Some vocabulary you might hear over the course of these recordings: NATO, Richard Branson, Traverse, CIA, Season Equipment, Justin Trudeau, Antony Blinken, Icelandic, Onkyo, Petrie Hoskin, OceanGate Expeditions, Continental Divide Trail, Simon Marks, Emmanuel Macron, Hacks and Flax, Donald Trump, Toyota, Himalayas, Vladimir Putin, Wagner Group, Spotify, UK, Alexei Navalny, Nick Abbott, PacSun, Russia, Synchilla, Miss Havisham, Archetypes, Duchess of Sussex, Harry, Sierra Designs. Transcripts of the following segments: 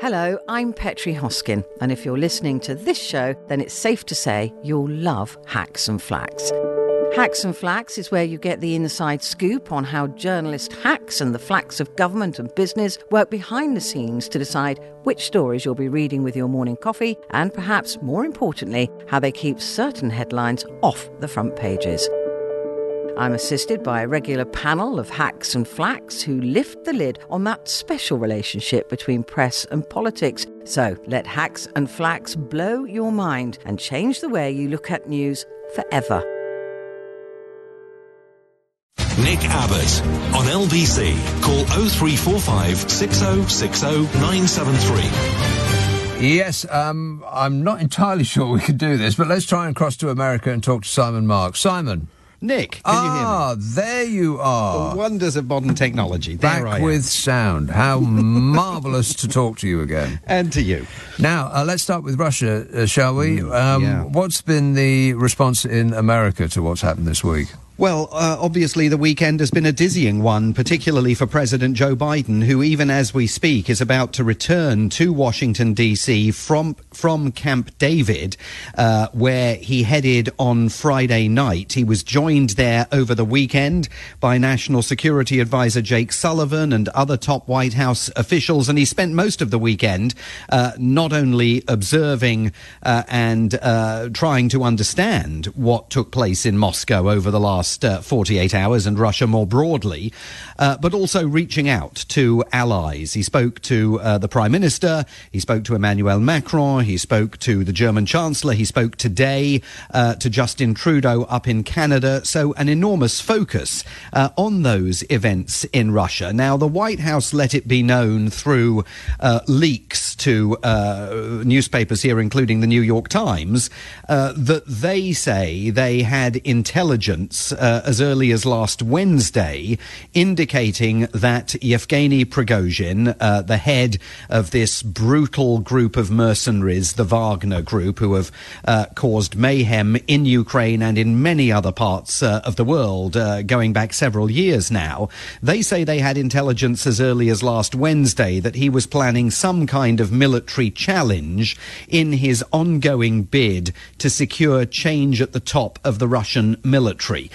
Hello, I'm Petrie Hoskin, and if you're listening to this show, then it's safe to say you'll love Hacks and Flax. Hacks and Flax is where you get the inside scoop on how journalist hacks and the flax of government and business work behind the scenes to decide which stories you'll be reading with your morning coffee and, perhaps more importantly, how they keep certain headlines off the front pages. I'm assisted by a regular panel of Hacks and Flax who lift the lid on that special relationship between press and politics. So let Hacks and Flax blow your mind and change the way you look at news forever. Nick Abbott on LBC. Call 0345 6060 973. Yes, I'm not entirely sure we could do this, but let's try and cross to America and talk to Simon Marks. Simon. Nick, can you hear me? Ah, there you are. The wonders of modern technology. There Back I am. With sound. How marvellous to talk to you again. And to you. Now, let's start with Russia, shall we? What's been the response in America to what's happened this week? Well, obviously the weekend has been a dizzying one, particularly for President Joe Biden, who even as we speak is about to return to Washington, D.C. from Camp David, where he headed on Friday night. He was joined there over the weekend by National Security Advisor Jake Sullivan and other top White House officials, and he spent most of the weekend not only observing and trying to understand what took place in Moscow over the last 48 hours and Russia more broadly, but also reaching out to allies. He spoke to the Prime Minister, he spoke to Emmanuel Macron, he spoke to the German Chancellor, he spoke today to Justin Trudeau up in Canada. So an enormous focus on those events in Russia. Now, the White House let it be known through leaks to newspapers here, including the New York Times, that they say they had intelligence as early as last Wednesday, indicating that Yevgeny Prigozhin, the head of this brutal group of mercenaries, the Wagner Group, who have caused mayhem in Ukraine and in many other parts of the world going back several years now, they say they had intelligence as early as last Wednesday that he was planning some kind of military challenge in his ongoing bid to secure change at the top of the Russian military.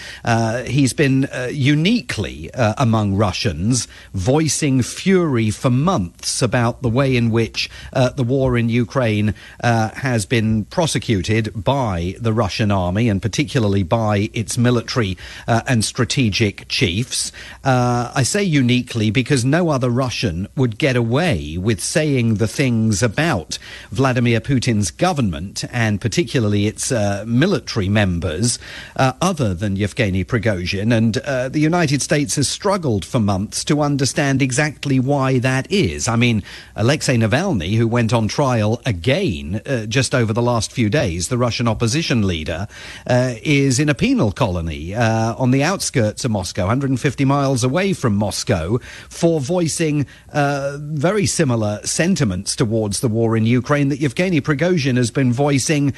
He's been uniquely among Russians voicing fury for months about the way in which the war in Ukraine has been prosecuted by the Russian army and particularly by its military and strategic chiefs. I say uniquely because no other Russian would get away with saying the things about Vladimir Putin's government and particularly its military members other than Yevgeny Prigozhin, and the United States has struggled for months to understand exactly why that is. I mean, Alexei Navalny, who went on trial again just over the last few days, the Russian opposition leader, is in a penal colony on the outskirts of Moscow, 150 miles away from Moscow, for voicing very similar sentiments towards the war in Ukraine that Yevgeny Prigozhin has been voicing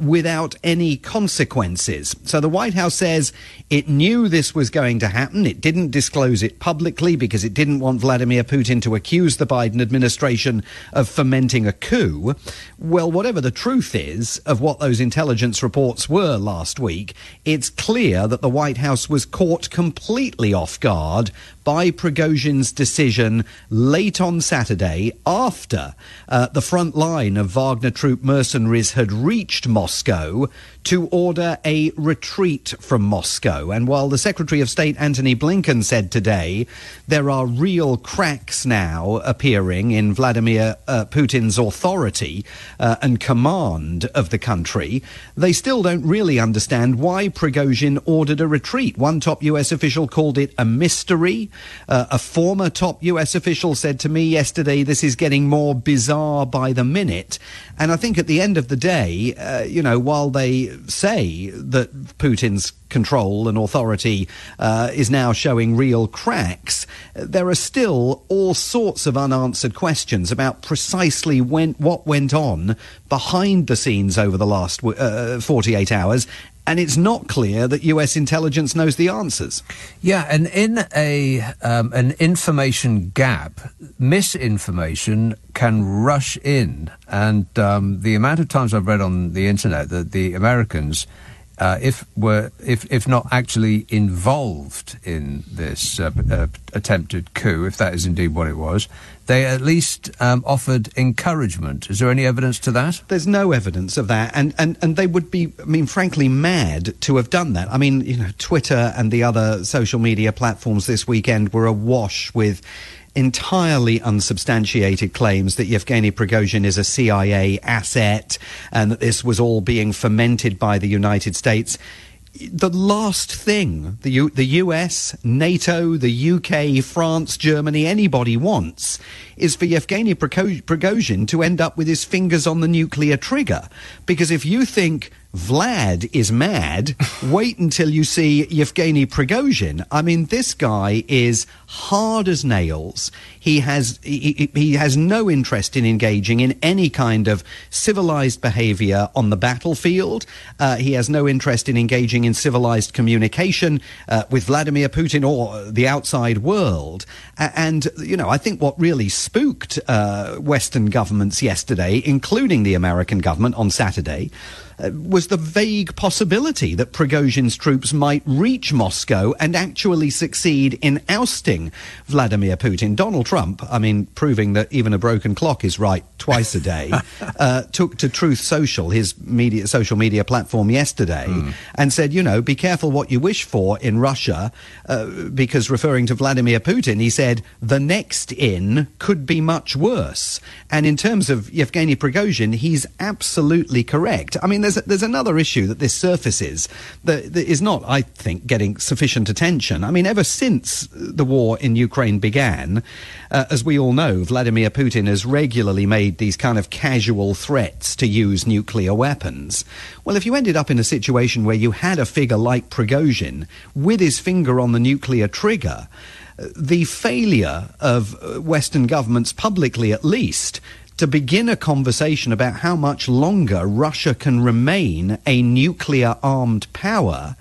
without any consequences. So the White House says it knew this was going to happen. It didn't disclose it publicly because it didn't want Vladimir Putin to accuse the Biden administration of fomenting a coup. Well, whatever the truth is of what those intelligence reports were last week, it's clear that the White House was caught completely off guard by Prigozhin's decision late on Saturday after the front line of Wagner troop mercenaries had reached Moscow to order a retreat from Moscow. And while the Secretary of State Antony Blinken said today there are real cracks now appearing in Vladimir Putin's authority and command of the country, they still don't really understand why Prigozhin ordered a retreat. One top US official called it a mystery. A former top US official said to me yesterday, this is getting more bizarre by the minute. And I think at the end of the day, while they say that Putin's control and authority is now showing real cracks, there are still all sorts of unanswered questions about precisely what went on behind the scenes over the last 48 hours and it's not clear that US intelligence knows the answers. Yeah, and in an information gap, misinformation can rush in. And the amount of times I've read on the internet that the Americans, if not actually involved in this attempted coup, if that is indeed what it was, they at least offered encouragement. Is there any evidence to that? There's no evidence of that, and they would be, I mean, frankly, mad to have done that. I mean, you know, Twitter and the other social media platforms this weekend were awash with entirely unsubstantiated claims that Yevgeny Prigozhin is a CIA asset and that this was all being fomented by the United States. The last thing the US, NATO, the UK, France, Germany, anybody wants is for Yevgeny Prigozhin to end up with his fingers on the nuclear trigger. Because if you think Vlad is mad, wait until you see Yevgeny Prigozhin. I mean, this guy is hard as nails. He has no interest in engaging in any kind of civilized behavior on the battlefield. He has no interest in engaging in civilized communication with Vladimir Putin or the outside world. And, you know, I think what really spooked Western governments yesterday, including the American government on Saturday, was the vague possibility that Prigozhin's troops might reach Moscow and actually succeed in ousting Vladimir Putin. Donald Trump, I mean, proving that even a broken clock is right twice a day, took to Truth Social, his social media platform yesterday, and said, you know, be careful what you wish for in Russia, because referring to Vladimir Putin, he said, the next in could be much worse. And in terms of Yevgeny Prigozhin, he's absolutely correct. I mean, there's another issue that this surfaces that is not, I think, getting sufficient attention. I mean, ever since the war in Ukraine began, as we all know, Vladimir Putin has regularly made these kind of casual threats to use nuclear weapons. Well, if you ended up in a situation where you had a figure like Prigozhin with his finger on the nuclear trigger, the failure of Western governments, publicly at least, to begin a conversation about how much longer Russia can remain a nuclear-armed power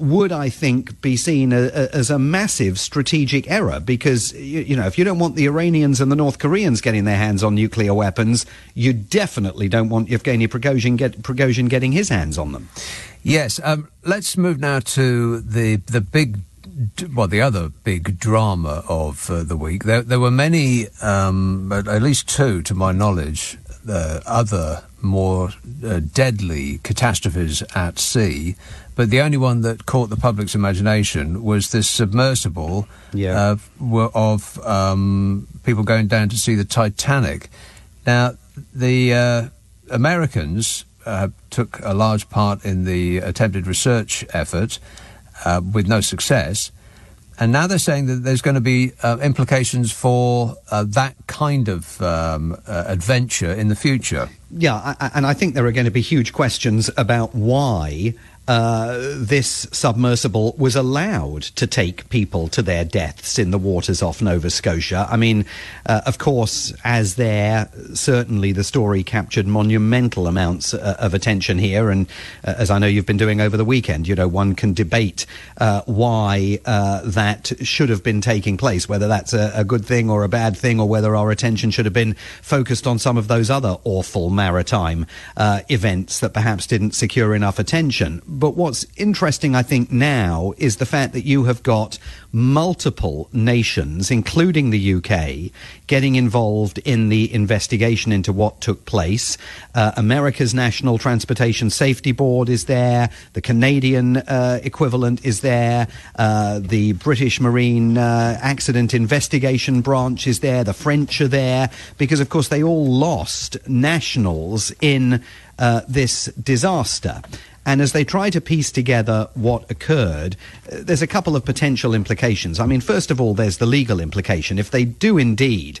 would, I think, be seen as a massive strategic error, because, you know, if you don't want the Iranians and the North Koreans getting their hands on nuclear weapons, you definitely don't want Yevgeny Prigozhin getting his hands on them. Yes, let's move now to the big, well, the other big drama of the week. There were many, at least two, to my knowledge, other more deadly catastrophes at sea, but the only one that caught the public's imagination was this submersible of people going down to see the Titanic. Now, the Americans took a large part in the attempted research effort, with no success. And now they're saying that there's going to be implications for that kind of adventure in the future. Yeah, and I think there are going to be huge questions about why this submersible was allowed to take people to their deaths in the waters off Nova Scotia. I mean, of course, as there, certainly the story captured monumental amounts of attention here. And as I know you've been doing over the weekend, you know, one can debate why that should have been taking place, whether that's a good thing or a bad thing, or whether our attention should have been focused on some of those other awful maritime events that perhaps didn't secure enough attention. But what's interesting, I think, now is the fact that you have got multiple nations, including the UK, getting involved in the investigation into what took place. America's National Transportation Safety Board is there. The Canadian equivalent is there. The British Marine Accident Investigation Branch is there. The French are there. Because, of course, they all lost nationals in this disaster. And as they try to piece together what occurred, there's a couple of potential implications. I mean, first of all, there's the legal implication. If they do indeed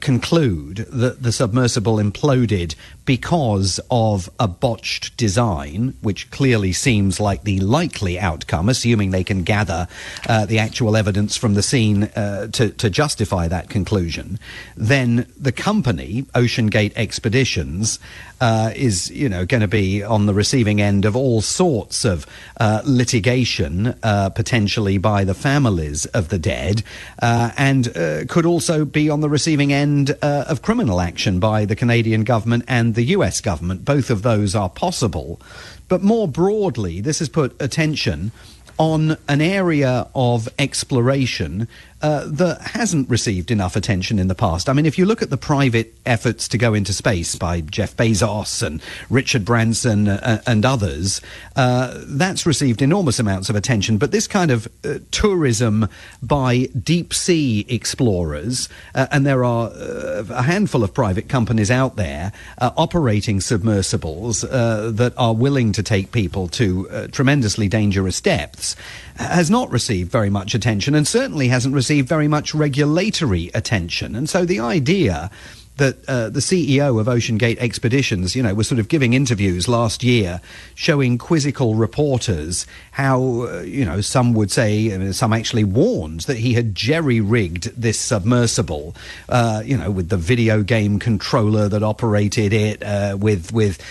conclude that the submersible imploded because of a botched design, which clearly seems like the likely outcome, assuming they can gather the actual evidence from the scene to justify that conclusion, then the company, OceanGate Expeditions, is, you know, going to be on the receiving end of all sorts of litigation, potentially by the families of the dead, and could also be on the receiving end of criminal action by the Canadian government and the US government. Both of those are possible. But more broadly, this has put attention on an area of exploration that hasn't received enough attention in the past. I mean, if you look at the private efforts to go into space by Jeff Bezos and Richard Branson and others, that's received enormous amounts of attention. But this kind of tourism by deep sea explorers, and there are a handful of private companies out there operating submersibles that are willing to take people to tremendously dangerous depths, has not received very much attention and certainly hasn't received very much regulatory attention. And so the idea that the CEO of OceanGate Expeditions, you know, was sort of giving interviews last year showing quizzical reporters how, you know, some would say, some actually warned that he had jerry-rigged this submersible, you know, with the video game controller that operated it, with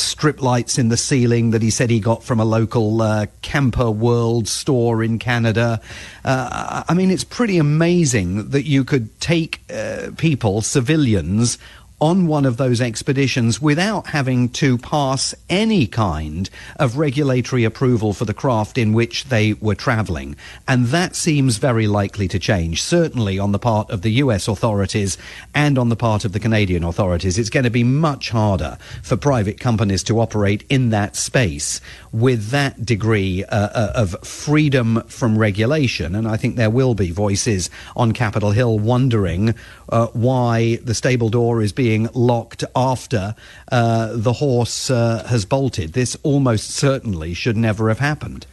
strip lights in the ceiling that he said he got from a local Camper World store in Canada. I mean, it's pretty amazing that you could take people, civilians, on one of those expeditions without having to pass any kind of regulatory approval for the craft in which they were travelling. And that seems very likely to change, certainly on the part of the US authorities and on the part of the Canadian authorities. It's going to be much harder for private companies to operate in that space with that degree of freedom from regulation. And I think there will be voices on Capitol Hill wondering why the stable door is being locked after the horse has bolted. This almost certainly should never have happened.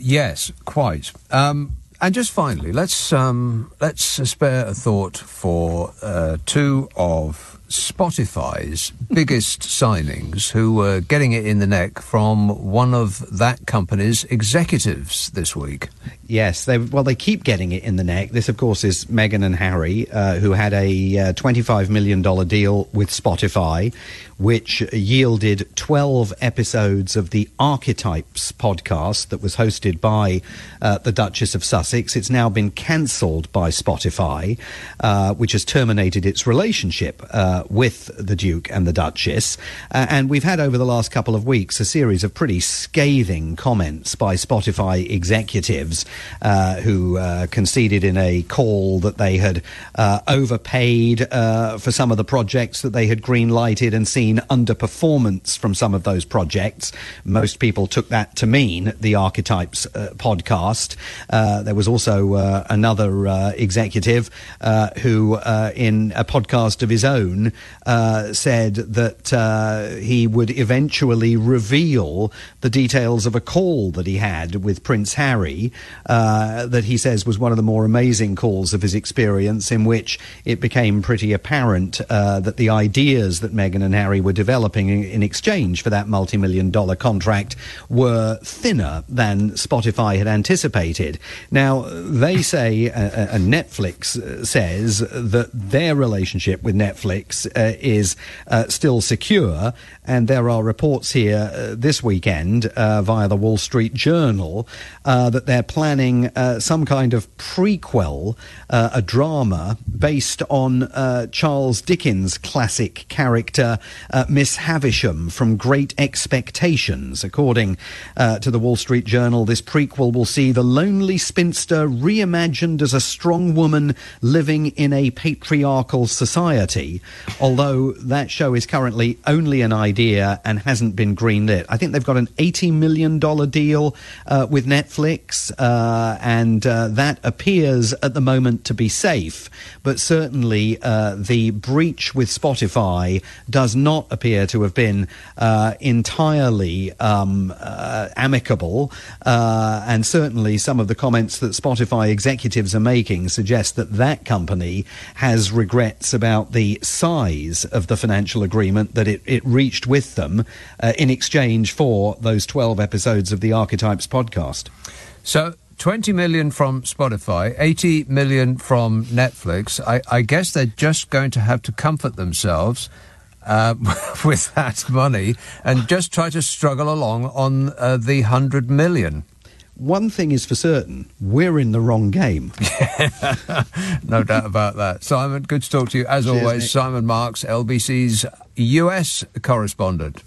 Yes, quite. And just finally, let's spare a thought for two of Spotify's biggest signings, who were getting it in the neck from one of that company's executives this week. Yes, they keep getting it in the neck. This, of course, is Meghan and Harry, who had a $25 million deal with Spotify, which yielded 12 episodes of the Archetypes podcast that was hosted by the Duchess of Sussex. It's now been cancelled by Spotify, which has terminated its relationship with the Duke and the Duchess. And we've had over the last couple of weeks a series of pretty scathing comments by Spotify executives who conceded in a call that they had overpaid for some of the projects that they had green-lighted and seen underperformance from some of those projects. Most people took that to mean the Archetypes podcast. There was also another executive who, in a podcast of his own, said that he would eventually reveal the details of a call that he had with Prince Harry, that he says was one of the more amazing calls of his experience, in which it became pretty apparent that the ideas that Meghan and Harry were developing in exchange for that multi-million-dollar contract were thinner than Spotify had anticipated. Now, they say, and Netflix says, that their relationship with Netflix is still secure, and there are reports here this weekend via the Wall Street Journal that they're planning some kind of prequel, a drama based on Charles Dickens' classic character Miss Havisham from Great Expectations. According to the Wall Street Journal, this prequel will see the lonely spinster reimagined as a strong woman living in a patriarchal society, although that show is currently only an idea and hasn't been greenlit. I think they've got an $80 million deal with Netflix. and that appears at the moment to be safe. But certainly the breach with Spotify does not appear to have been entirely amicable, and certainly some of the comments that Spotify executives are making suggest that that company has regrets about the size of the financial agreement that it reached with them in exchange for those 12 episodes of the Archetypes podcast. So 20 million from Spotify, 80 million from Netflix. I guess they're just going to have to comfort themselves with that money and just try to struggle along on the 100 million. One thing is for certain, we're in the wrong game. No doubt about that. Simon, good to talk to you. As always, Nick. Simon Marks, LBC's US correspondent.